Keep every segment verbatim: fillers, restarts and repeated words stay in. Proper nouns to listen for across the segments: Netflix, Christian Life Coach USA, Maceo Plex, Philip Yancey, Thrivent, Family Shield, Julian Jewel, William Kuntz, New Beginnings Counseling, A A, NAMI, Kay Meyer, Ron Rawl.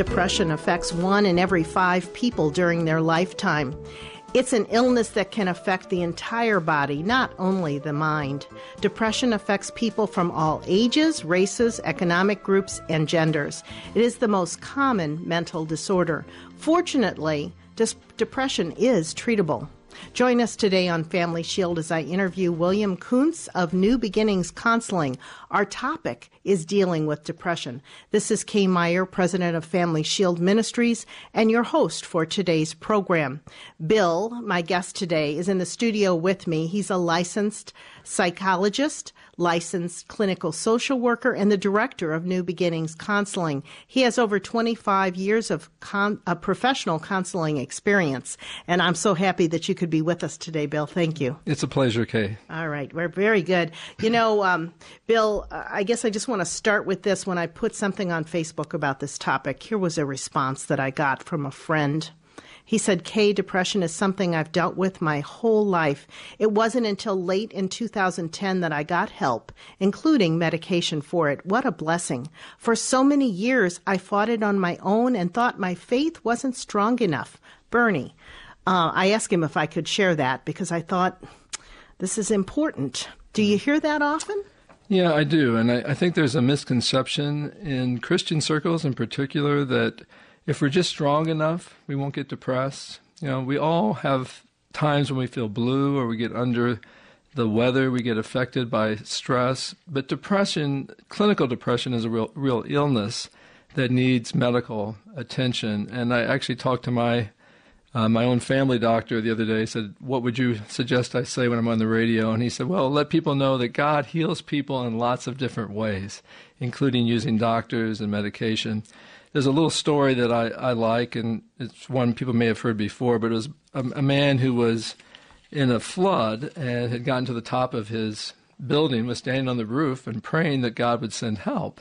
Depression affects one in every five people during their lifetime. It's an illness that can affect the entire body, not only the mind. Depression affects people from all ages, races, economic groups, and genders. It is the most common mental disorder. Fortunately, depression is treatable. Join us today on Family Shield as I interview William Kuntz of New Beginnings Counseling. Our topic is dealing with depression. This is Kay Meyer, president of Family Shield Ministries, and your host for today's program. Bill, my guest today, is in the studio with me. He's a licensed psychologist, licensed clinical social worker, and the director of New Beginnings Counseling. He has over twenty-five years of con- uh, professional counseling experience, and I'm so happy that you could be with us today, Bill. Thank you. It's a pleasure, Kay. All right. We're very good. You know, um, Bill, I guess I just want to start with this. When I put something on Facebook about this topic, here was a response that I got from a friend. He said, Kay, depression is something I've dealt with my whole life. It wasn't until late in two thousand ten that I got help, including medication for it. What a blessing. For so many years, I fought it on my own and thought my faith wasn't strong enough. Bernie, uh, I asked him if I could share that because I thought, this is important. Do you hear that often? Yeah, I do. And I, I think there's a misconception in Christian circles in particular that if we're just strong enough, we won't get depressed. You know, we all have times when we feel blue or we get under the weather, we get affected by stress. But depression, clinical depression, is a real, real illness that needs medical attention. And I actually talked to my uh, my own family doctor the other day. He said, what would you suggest I say when I'm on the radio? And he said, well, let people know that God heals people in lots of different ways, including using doctors and medication. There's a little story that I, I like, and it's one people may have heard before, but it was a, a man who was in a flood and had gotten to the top of his building, was standing on the roof and praying that God would send help.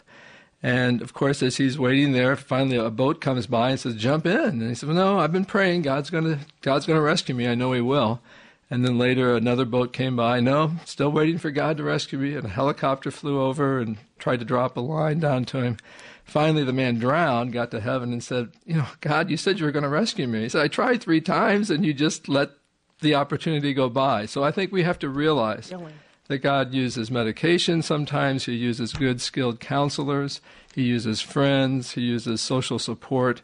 And, of course, as he's waiting there, finally a boat comes by and says, jump in. And he said, well, no, I've been praying. God's gonna, God's gonna rescue me. I know he will. And then later another boat came by. No, still waiting for God to rescue me. And a helicopter flew over and tried to drop a line down to him. Finally, the man drowned, got to heaven, and said, you know, God, you said you were going to rescue me. He said, I tried three times, and you just let the opportunity go by. So I think we have to realize really? that God uses medication sometimes. He uses good, skilled counselors. He uses friends. He uses social support.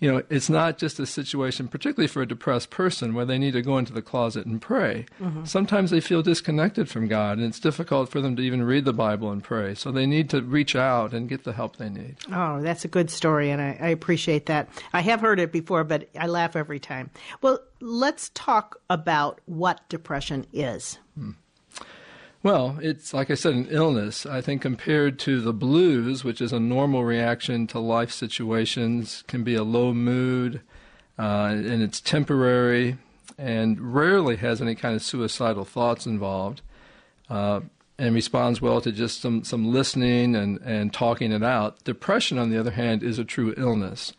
You know, it's not just a situation, particularly for a depressed person, where they need to go into the closet and pray. Mm-hmm. Sometimes they feel disconnected from God, and it's difficult for them to even read the Bible and pray. So they need to reach out and get the help they need. Oh, that's a good story, and I, I appreciate that. I have heard it before, but I laugh every time. Well, let's talk about what depression is. Hmm. Well, it's, like I said, an illness. I think compared to the blues, which is a normal reaction to life situations, can be a low mood, uh, and it's temporary, and rarely has any kind of suicidal thoughts involved, uh, and responds well to just some, some listening and, and talking it out. Depression, on the other hand, is a true illness.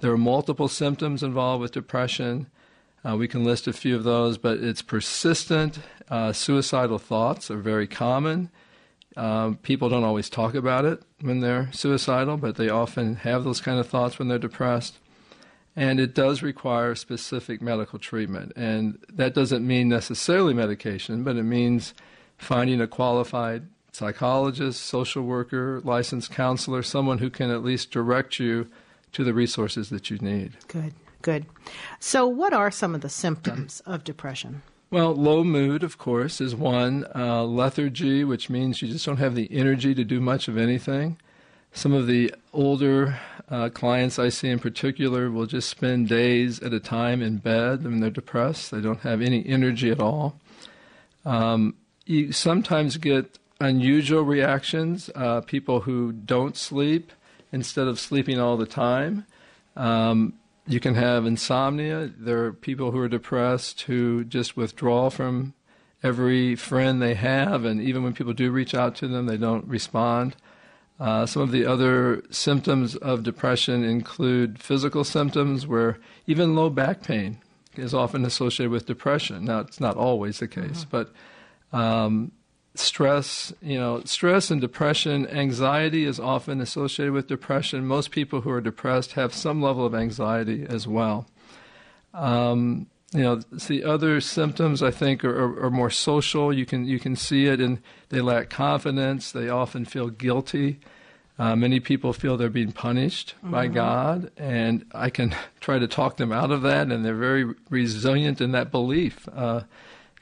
There are multiple symptoms involved with depression. Uh, we can list a few of those, but it's persistent. Uh, suicidal thoughts are very common. Um, people don't always talk about it when they're suicidal, but they often have those kind of thoughts when they're depressed. And it does require specific medical treatment. And that doesn't mean necessarily medication, but it means finding a qualified psychologist, social worker, licensed counselor, someone who can at least direct you to the resources that you need. Good. Good. So what are some of the symptoms of depression? Well, low mood, of course, is one. Uh, lethargy, which means you just don't have the energy to do much of anything. Some of the older uh, clients I see in particular will just spend days at a time in bed when they're depressed. They don't have any energy at all. Um, you sometimes get unusual reactions, uh, people who don't sleep instead of sleeping all the time. Um, You can have insomnia. There are people who are depressed who just withdraw from every friend they have, and even when people do reach out to them, they don't respond. Uh, some of the other symptoms of depression include physical symptoms where even low back pain is often associated with depression. Now, it's not always the case, mm-hmm. but um, stress, you know, stress and depression, anxiety is often associated with depression. Most people who are depressed have some level of anxiety as well. Um, you know, the other symptoms I think are, are, are more social. You can you can see it, and they lack confidence. They often feel guilty. Uh, many people feel they're being punished mm-hmm. by God, and I can try to talk them out of that, and they're very resilient in that belief. Uh,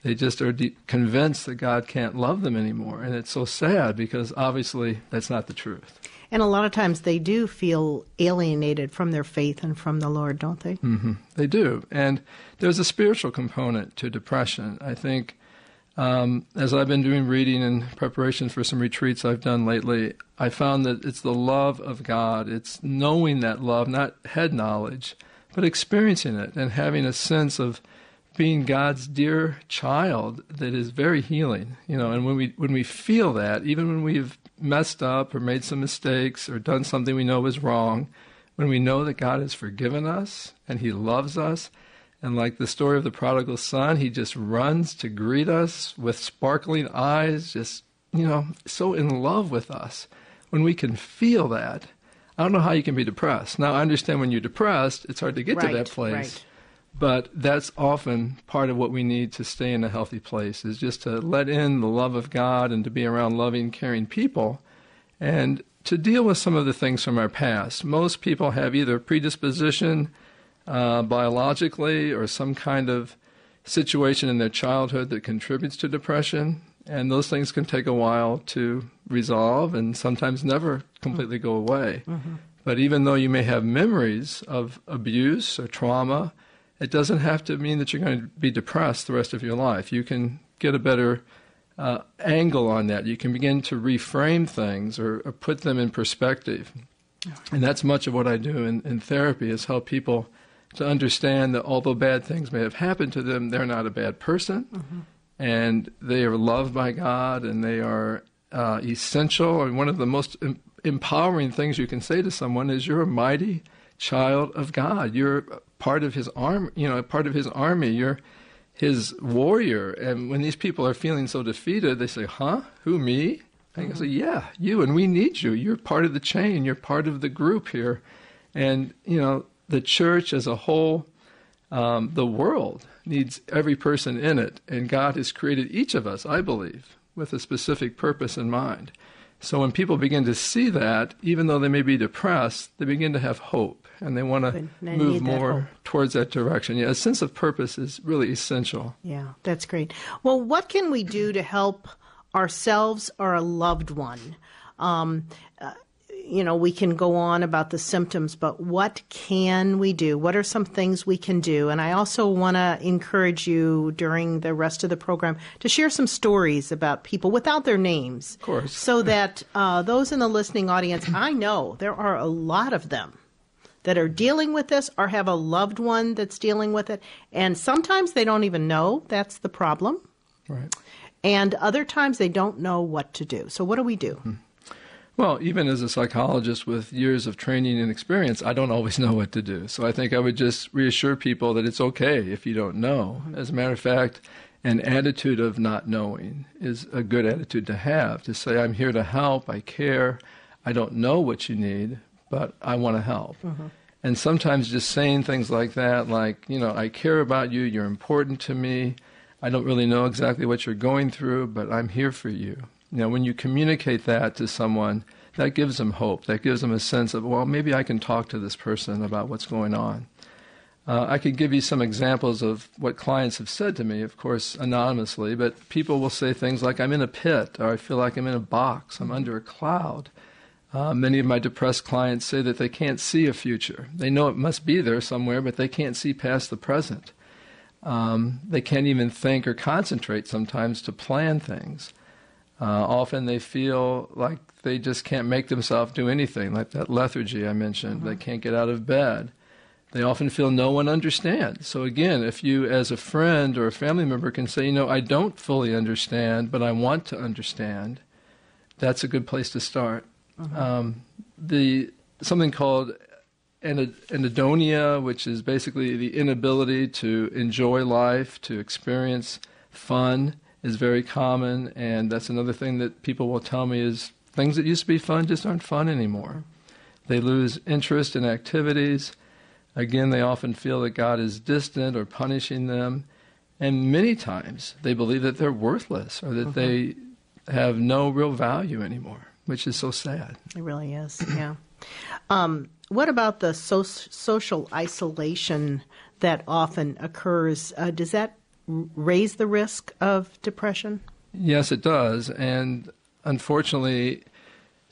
they just are de- convinced that God can't love them anymore, and it's so sad because obviously that's not the truth. And a lot of times they do feel alienated from their faith and from the Lord, don't they? Mm-hmm. They do, and there's a spiritual component to depression. I think Um, as I've been doing reading in preparation for some retreats I've done lately, I found that it's the love of God. It's knowing that love, not head knowledge, but experiencing it and having a sense of being God's dear child that is very healing. You know, and when we when we feel that, even when we've messed up or made some mistakes or done something we know is wrong, when we know that God has forgiven us and He loves us, and like the story of the prodigal son, he just runs to greet us with sparkling eyes, just, you know, so in love with us. When we can feel that, I don't know how you can be depressed. Now, I understand when you're depressed, it's hard to get right, to that place. Right. But that's often part of what we need to stay in a healthy place, is just to let in the love of God and to be around loving, caring people and to deal with some of the things from our past. Most people have either predisposition Uh, biologically or some kind of situation in their childhood that contributes to depression, and those things can take a while to resolve and sometimes never completely go away. Mm-hmm. But even though you may have memories of abuse or trauma, it doesn't have to mean that you're going to be depressed the rest of your life. You can get a better uh, angle on that. You can begin to reframe things or, or put them in perspective. And that's much of what I do in, in therapy, is help people to understand that although bad things may have happened to them, they're not a bad person, mm-hmm. and they are loved by God, and they are uh, essential. And one of the most em- empowering things you can say to someone is, "You're a mighty child of God. You're part of His arm. You know, part of His army. You're His warrior." And when these people are feeling so defeated, they say, "Huh? Who, me?" And mm-hmm. I say, "Yeah, you. And we need you. You're part of the chain. You're part of the group here." And you know, the church as a whole, um, the world, needs every person in it. And God has created each of us, I believe, with a specific purpose in mind. So when people begin to see that, even though they may be depressed, they begin to have hope, and they want to move more towards that direction. Yeah, a sense of purpose is really essential. Yeah, that's great. Well, what can we do to help ourselves or a loved one? Um, uh, You know, we can go on about the symptoms, but what can we do? What are some things we can do? And I also want to encourage you during the rest of the program to share some stories about people without their names. Of course. So that uh, those in the listening audience, I know there are a lot of them that are dealing with this or have a loved one that's dealing with it. And sometimes they don't even know that's the problem. Right. And other times they don't know what to do. So what do we do? Mm-hmm. Well, even as a psychologist with years of training and experience, I don't always know what to do. So I think I would just reassure people that it's okay if you don't know. As a matter of fact, an attitude of not knowing is a good attitude to have, to say, "I'm here to help, I care, I don't know what you need, but I want to help." Mm-hmm. And sometimes just saying things like that, like, you know, "I care about you, you're important to me, I don't really know exactly what you're going through, but I'm here for you." You know, when you communicate that to someone, that gives them hope. That gives them a sense of, well, maybe I can talk to this person about what's going on. Uh, I could give you some examples of what clients have said to me, of course, anonymously, but people will say things like, "I'm in a pit," or "I feel like I'm in a box, I'm under a cloud." Uh, many of my depressed clients say that they can't see a future. They know it must be there somewhere, but they can't see past the present. Um, they can't even think or concentrate sometimes to plan things. Uh, often they feel like they just can't make themselves do anything, like that lethargy I mentioned. Mm-hmm. They can't get out of bed. They often feel no one understands. So again, if you as a friend or a family member can say, you know, "I don't fully understand, but I want to understand," that's a good place to start. Mm-hmm. Um, the something called aned- anhedonia, which is basically the inability to enjoy life, to experience fun is very common, and that's another thing that people will tell me is things that used to be fun just aren't fun anymore. They lose interest in activities. Again, they often feel that God is distant or punishing them, and many times they believe that they're worthless or that mm-hmm. they have no real value anymore, which is so sad. It really is, yeah. Um, what about the so- social isolation that often occurs? Uh, does that r- raise the risk of depression? Yes, it does. And unfortunately,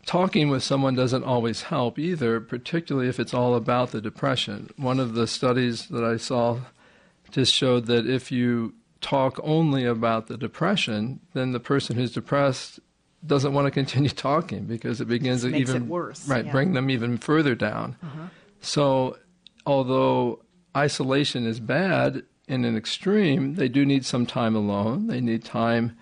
talking with someone doesn't always help either, particularly if it's all about the depression. One of the studies that I saw just showed that if you talk only about the depression, then the person who's depressed doesn't want to continue talking because it begins it to even it worse. Right, yeah. Bring them even further down. Uh-huh. So although isolation is bad in an extreme, they do need some time alone. They need time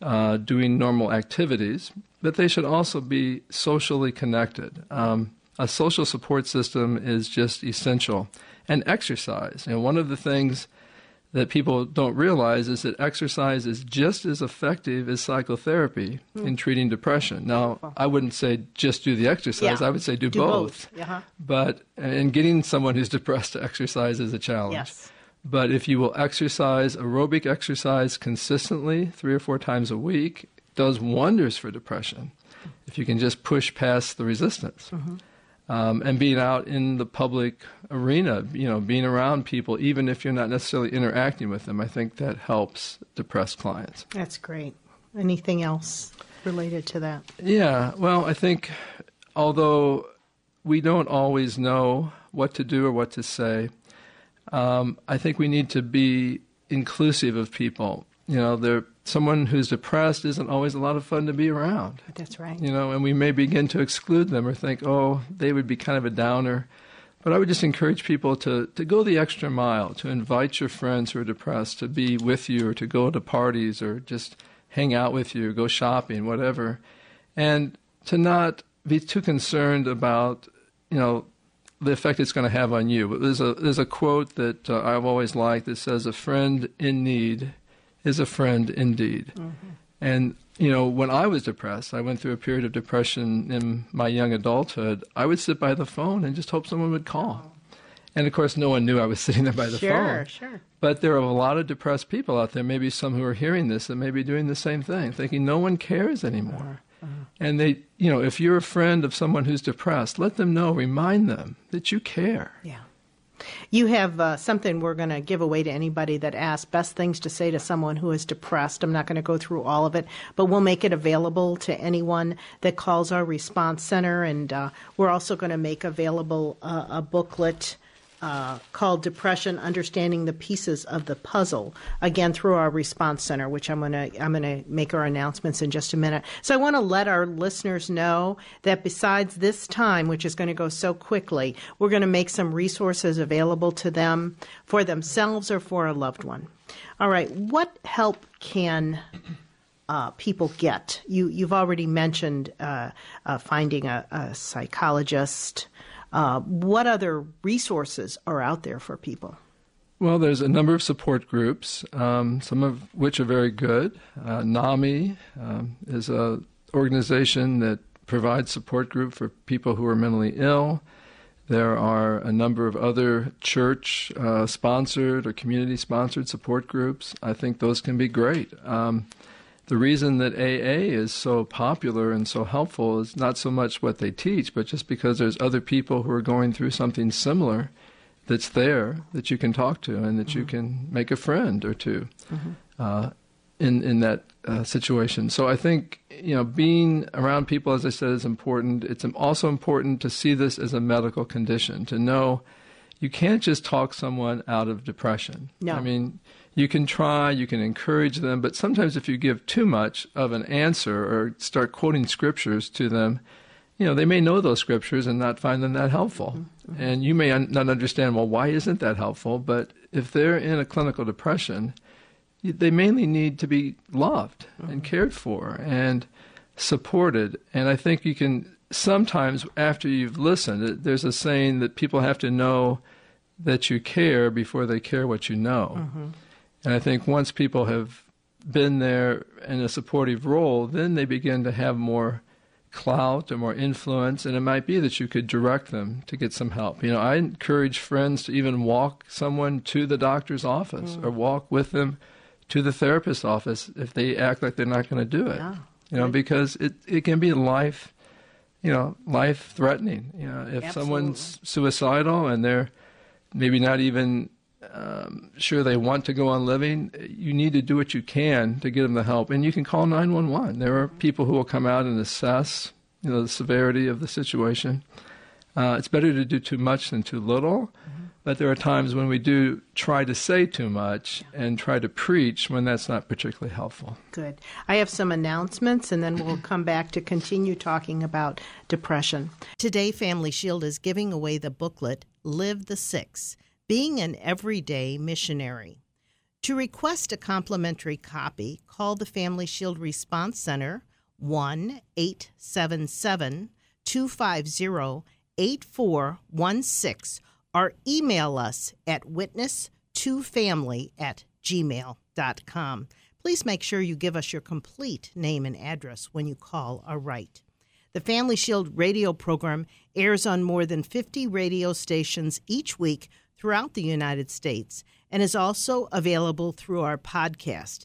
uh, doing normal activities, but they should also be socially connected. Um, a social support system is just essential. And exercise. And one of the things that people don't realize is that exercise is just as effective as psychotherapy mm. in treating depression. Now, I wouldn't say just do the exercise. Yeah. I would say do, do both. both. Uh-huh. But and getting someone who's depressed to exercise is a challenge. Yes. But if you will exercise, aerobic exercise consistently three or four times a week does wonders for depression if you can just push past the resistance. Mm-hmm. Um, and being out in the public arena, you know, being around people, even if you're not necessarily interacting with them, I think that helps depressed clients. That's great. Anything else related to that? Yeah. Well, I think although we don't always know what to do or what to say, um, I think we need to be inclusive of people. You know, they're, someone who's depressed isn't always a lot of fun to be around. That's right. You know, and we may begin to exclude them or think, oh, they would be kind of a downer. But I would just encourage people to, to go the extra mile, to invite your friends who are depressed to be with you or to go to parties or just hang out with you, go shopping, whatever, and to not be too concerned about, you know, the effect it's going to have on you. But there's a, there's a quote that uh, I've always liked that says, a friend in need is a friend indeed. Mm-hmm. And, you know, when I was depressed, I went through a period of depression in my young adulthood, I would sit by the phone and just hope someone would call. Oh. And, of course, no one knew I was sitting there by the sure, phone. Sure, sure. But there are a lot of depressed people out there, maybe some who are hearing this, that may be doing the same thing, thinking no one cares anymore. Uh-huh. Uh-huh. And they, you know, if you're a friend of someone who's depressed, let them know, remind them that you care. Yeah. You have uh, something we're going to give away to anybody that asks best things to say to someone who is depressed. I'm not going to go through all of it, but we'll make it available to anyone that calls our response center. And uh, we're also going to make available uh, a booklet uh, called Depression, Understanding the Pieces of the Puzzle, again, through our response center, which I'm going to I'm going to make our announcements in just a minute. So I want to let our listeners know that besides this time, which is going to go so quickly, we're going to make some resources available to them for themselves or for a loved one. All right. What help can Uh, people get? You, you've already mentioned uh, uh, finding a, a psychologist. Uh, what other resources are out there for people? Well, there's a number of support groups, um, some of which are very good. Uh, NAMI um, is an organization that provides support group for people who are mentally ill. There are a number of other church-sponsored uh, or community-sponsored support groups. I think those can be great. Um, The reason that A A is so popular and so helpful is not so much what they teach, but just because there's other people who are going through something similar that's there that you can talk to and that mm-hmm. you can make a friend or two mm-hmm. uh, in in that uh, situation. So I think, you know, being around people, as I said, is important. It's also important to see this as a medical condition, to know you can't just talk someone out of depression. No. I mean, you can try, you can encourage them, but sometimes if you give too much of an answer or start quoting scriptures to them, you know, they may know those scriptures and not find them that helpful. Mm-hmm. And you may un- not understand, well, why isn't that helpful? But if they're in a clinical depression, they mainly need to be loved mm-hmm. and cared for and supported. And I think you can sometimes, after you've listened, there's a saying that people have to know that you care before they care what you know. Mm-hmm. And I think once people have been there in a supportive role, then they begin to have more clout or more influence, and it might be that you could direct them to get some help. You know, I encourage friends to even walk someone to the doctor's office mm. or walk with them to the therapist's office if they act like they're not going to do it. Yeah. You know, because it, it can be life, you know, life-threatening. You know, if Absolutely. someone's suicidal and they're maybe not even um, sure they want to go on living, you need to do what you can to get them the help. And you can call nine one one. There are people who will come out and assess, you know, the severity of the situation. Uh, it's better to do too much than too little. Mm-hmm. But there are times when we do try to say too much and try to preach when that's not particularly helpful. Good. I have some announcements, and then we'll come back to continue talking about depression. Today, Family Shield is giving away the booklet, Live the Six, Being an Everyday Missionary. To request a complimentary copy, call the Family Shield Response Center, one eight seven seven, two five zero, eight four one six, or email us at witness two family at gmail dot com. Please make sure you give us your complete name and address when you call or write. The Family Shield radio program airs on more than fifty radio stations each week throughout the United States and is also available through our podcast.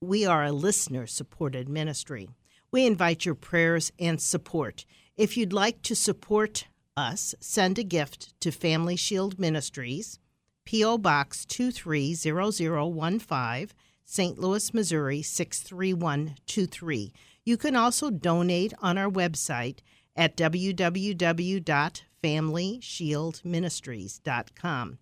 We are a listener-supported ministry. We invite your prayers and support. If you'd like to support us, send a gift to Family Shield Ministries, P O. Box two three zero zero one five, Saint Louis, Missouri six three one two three. You can also donate on our website at w w w dot family shield ministries dot com.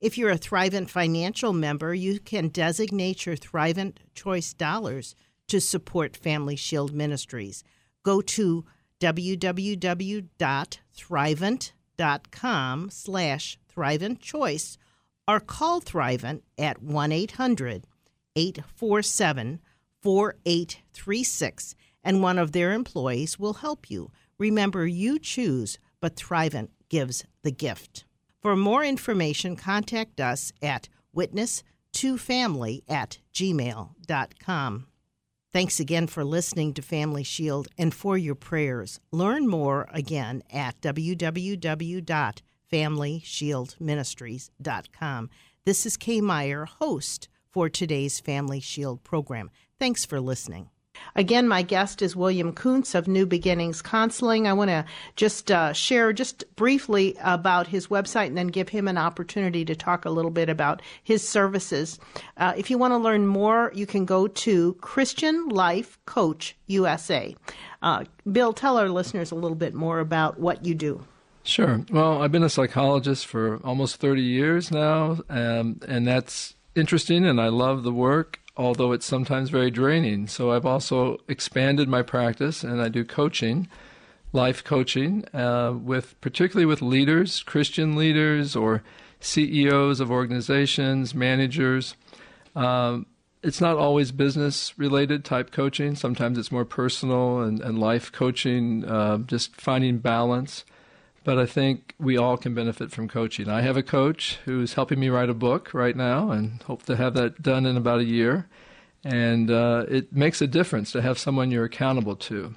If you're a Thrivent Financial member, you can designate your Thrivent Choice dollars to support Family Shield Ministries. Go to w w w dot thrivent dot com slash Thrivent Choice or call Thrivent at one eight hundred, eight four seven, four eight three six and one of their employees will help you. Remember, you choose, but Thrivent gives the gift. For more information, contact us at witness two family at gmail dot com. Thanks again for listening to Family Shield and for your prayers. Learn more again at w w w dot family shield ministries dot com. This is Kay Meyer, host for today's Family Shield program. Thanks for listening. Again, my guest is William Kuntz of New Beginnings Counseling. I want to just uh, share just briefly about his website and then give him an opportunity to talk a little bit about his services. Uh, if you want to learn more, you can go to Christian Life Coach U S A. Uh, Bill, tell our listeners a little bit more about what you do. Sure. Well, I've been a psychologist for almost thirty years now, um, and that's interesting, and I love the work, although it's sometimes very draining. So I've also expanded my practice, and I do coaching, life coaching, uh, with particularly with leaders, Christian leaders or C E Os of organizations, managers. Um, it's not always business-related type coaching. Sometimes it's more personal and, and life coaching, uh, just finding balance. But I think we all can benefit from coaching. I have a coach who's helping me write a book right now and hope to have that done in about a year. And uh, it makes a difference to have someone you're accountable to.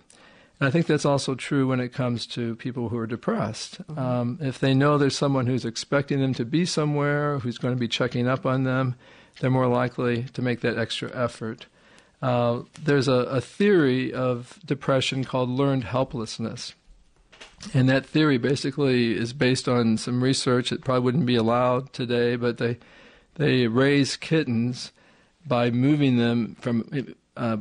And I think that's also true when it comes to people who are depressed. Mm-hmm. Um, if they know there's someone who's expecting them to be somewhere, who's going to be checking up on them, they're more likely to make that extra effort. Uh, there's a, a theory of depression called learned helplessness. And that theory basically is based on some research that probably wouldn't be allowed today, but they they raise kittens by moving them from uh,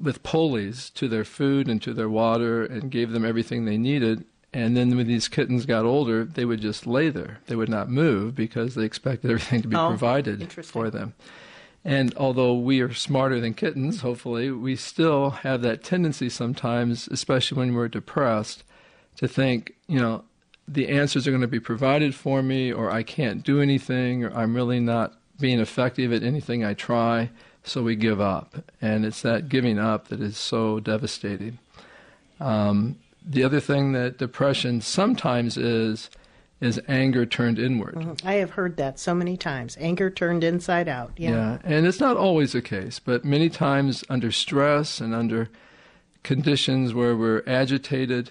with pulleys to their food and to their water and gave them everything they needed. And then when these kittens got older, they would just lay there. They would not move because they expected everything to be oh, provided for them. And although we are smarter than kittens, hopefully, we still have that tendency sometimes, especially when we're depressed, to think, you know, the answers are going to be provided for me, or I can't do anything, or I'm really not being effective at anything I try, so we give up. And it's that giving up that is so devastating. Um, the other thing that depression sometimes is, is anger turned inward. Mm-hmm. I have heard that so many times, anger turned inside out. Yeah. yeah, and it's not always the case, but many times under stress and under conditions where we're agitated,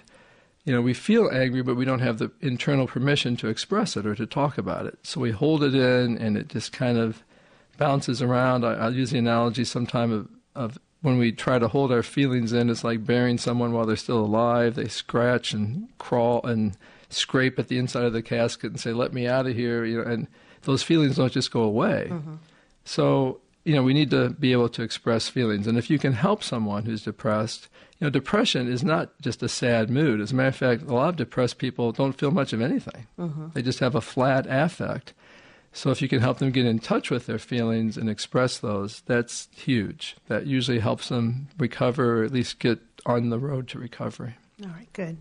you know, we feel angry, but we don't have the internal permission to express it or to talk about it. So we hold it in, and it just kind of bounces around. I, I'll use the analogy sometime of, of when we try to hold our feelings in, it's like burying someone while they're still alive. They scratch and crawl and scrape at the inside of the casket and say, let me out of here, you know, and those feelings don't just go away. Mm-hmm. So, you know, we need to be able to express feelings. And if you can help someone who's depressed, you know, depression is not just a sad mood. As a matter of fact, a lot of depressed people don't feel much of anything. Mm-hmm. They just have a flat affect. So if you can help them get in touch with their feelings and express those, that's huge. That usually helps them recover or at least get on the road to recovery. All right, good.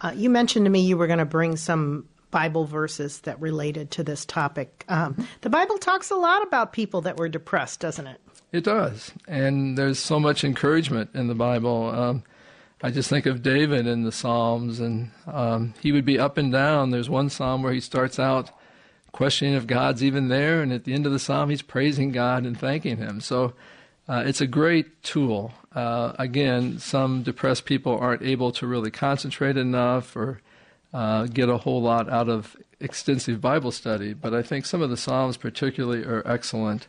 Uh, you mentioned to me you were going to bring some Bible verses that related to this topic. Um, the Bible talks a lot about people that were depressed, doesn't it? It does. And there's so much encouragement in the Bible. Um, I just think of David in the Psalms, and um, he would be up and down. There's one Psalm where he starts out questioning if God's even there, and at the end of the Psalm, he's praising God and thanking him. So uh, it's a great tool. Uh, again, some depressed people aren't able to really concentrate enough or uh, get a whole lot out of extensive Bible study, but I think some of the Psalms particularly are excellent.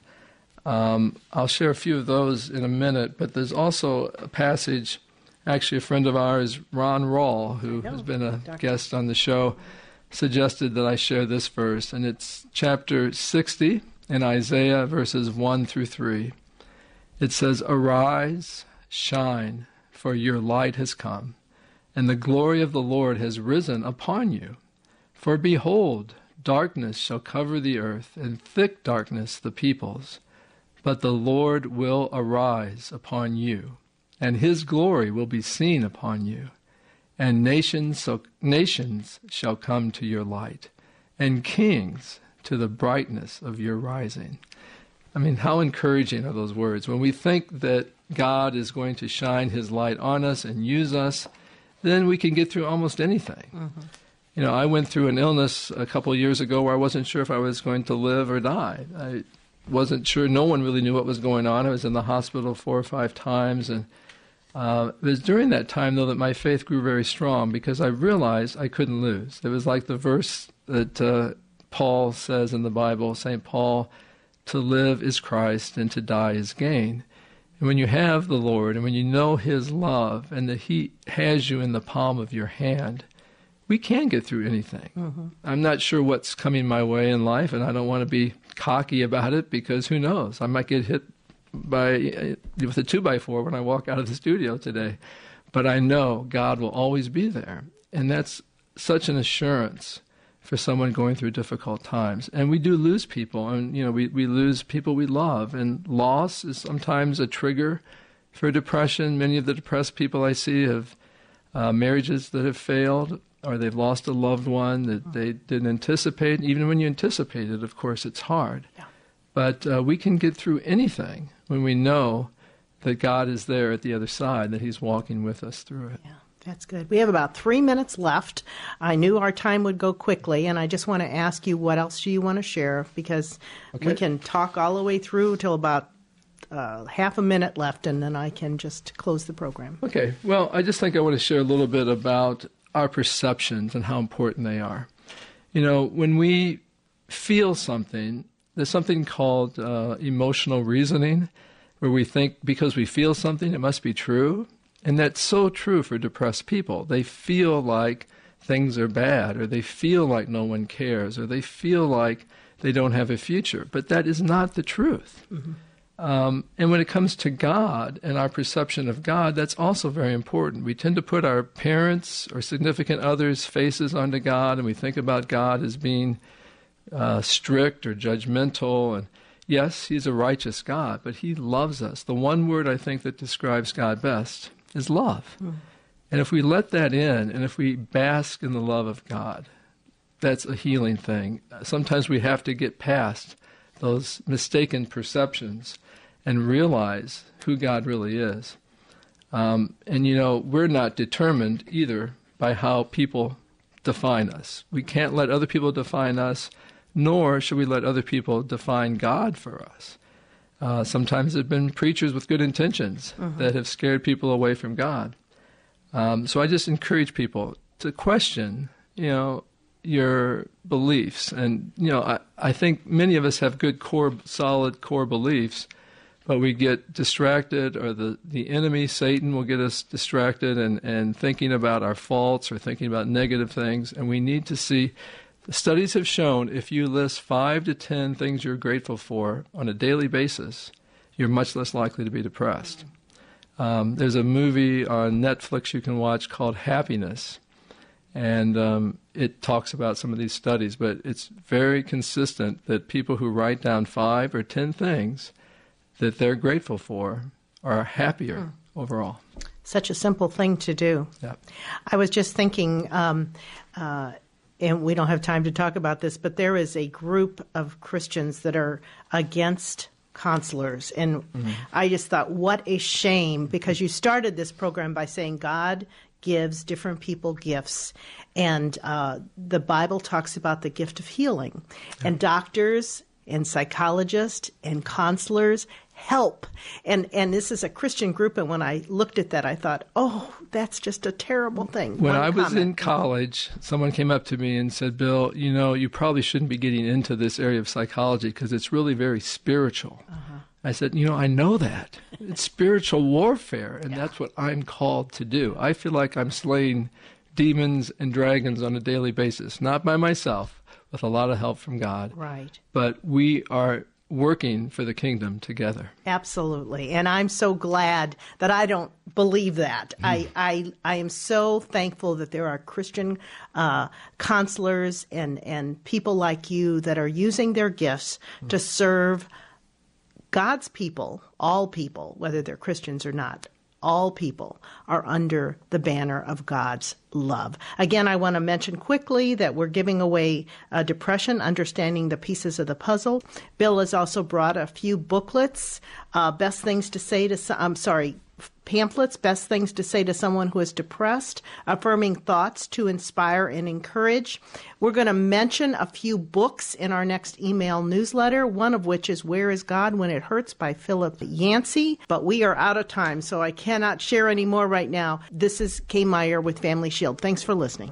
Um, I'll share a few of those in a minute, but there's also a passage, actually a friend of ours, Ron Rawl, who has been a guest on the show, suggested that I share this verse, and it's chapter sixty in Isaiah, verses one through three. It says, "Arise, shine, for your light has come, and the glory of the Lord has risen upon you. For behold, darkness shall cover the earth, and thick darkness the peoples. But the Lord will arise upon you, and his glory will be seen upon you. And nations, so, nations shall come to your light, and kings to the brightness of your rising." I mean, how encouraging are those words? When we think that God is going to shine his light on us and use us, then we can get through almost anything. Mm-hmm. You know, I went through an illness a couple of years ago where I wasn't sure if I was going to live or die. I wasn't sure. No one really knew what was going on. I was in the hospital four or five times, and Uh, it was during that time, though, that my faith grew very strong because I realized I couldn't lose. It was like the verse that uh, Paul says in the Bible, Saint Paul, to live is Christ and to die is gain. And when you have the Lord and when you know his love and that he has you in the palm of your hand, we can get through anything. Mm-hmm. I'm not sure what's coming my way in life, and I don't want to be cocky about it because who knows? I might get hit by with a two by four when I walk out of the studio today. But I know God will always be there. And that's such an assurance for someone going through difficult times. And we do lose people, and you know, we, we lose people we love. And loss is sometimes a trigger for depression. Many of the depressed people I see have uh, marriages that have failed, or they've lost a loved one that they didn't anticipate. Even when you anticipate it, of course, it's hard. Yeah. But uh, we can get through anything when we know that God is there at the other side, that he's walking with us through it. Yeah, that's good. We have about three minutes left. I knew our time would go quickly, and I just want to ask you, what else do you want to share? Because okay. we can talk all the way through till about uh, half a minute left, and then I can just close the program. Okay. Well, I just think I want to share a little bit about our perceptions and how important they are. You know, when we feel something, there's something called uh, emotional reasoning, where we think because we feel something, it must be true. And that's so true for depressed people. They feel like things are bad, or they feel like no one cares, or they feel like they don't have a future. But that is not the truth. Mm-hmm. Um, and when it comes to God and our perception of God, that's also very important. We tend to put our parents' or significant others' faces onto God, and we think about God as being Uh, strict or judgmental. And yes, he's a righteous God, but he loves us. The one word I think that describes God best is love. Mm. And if we let that in, and if we bask in the love of God, that's a healing thing. Sometimes we have to get past those mistaken perceptions and realize who God really is. Um, and you know, we're not determined either by how people define us. We can't let other people define us, nor should we let other people define God for us. Uh, sometimes there have been preachers with good intentions uh-huh. that have scared people away from God. Um, so I just encourage people to question, you know, your beliefs. And, you know, I, I think many of us have good core, solid core beliefs, but we get distracted, or the, the enemy, Satan, will get us distracted and, and thinking about our faults or thinking about negative things. And we need to see, the studies have shown if you list five to ten things you're grateful for on a daily basis, you're much less likely to be depressed. Um, there's a movie on Netflix you can watch called Happiness, and um, it talks about some of these studies, but it's very consistent that people who write down five or ten things that they're grateful for are happier mm. overall. Such a simple thing to do. Yeah. I was just thinking, um, uh, and we don't have time to talk about this, but there is a group of Christians that are against counselors. And mm-hmm. I just thought, what a shame, because you started this program by saying God gives different people gifts. And uh, the Bible talks about the gift of healing. Yeah. And doctors and psychologists and counselors help. And and this is a Christian group. And when I looked at that, I thought, oh, that's just a terrible thing. When One I comment. was in college, someone came up to me and said, Bill, you know, you probably shouldn't be getting into this area of psychology because it's really very spiritual. Uh-huh. I said, you know, I know that. It's spiritual warfare, and yeah. that's what I'm called to do. I feel like I'm slaying demons and dragons on a daily basis, not by myself, with a lot of help from God. Right. But we are working for the kingdom together. Absolutely. And I'm so glad that I don't believe that. Mm. I, I I am so thankful that there are Christian uh, counselors and, and people like you that are using their gifts mm. to serve God's people, all people, whether they're Christians or not. All people are under the banner of God's love. Again, I want to mention quickly that we're giving away uh, Depression, Understanding the Pieces of the Puzzle. Bill has also brought a few booklets, uh, Best Things to Say to, I'm sorry, pamphlets, Best Things to Say to Someone Who is Depressed, Affirming Thoughts to Inspire and Encourage. We're going to mention a few books in our next email newsletter, one of which is Where is God When It Hurts by Philip Yancey. But we are out of time, so I cannot share any more right now. This is Kay Meyer with Family Shield. Thanks for listening.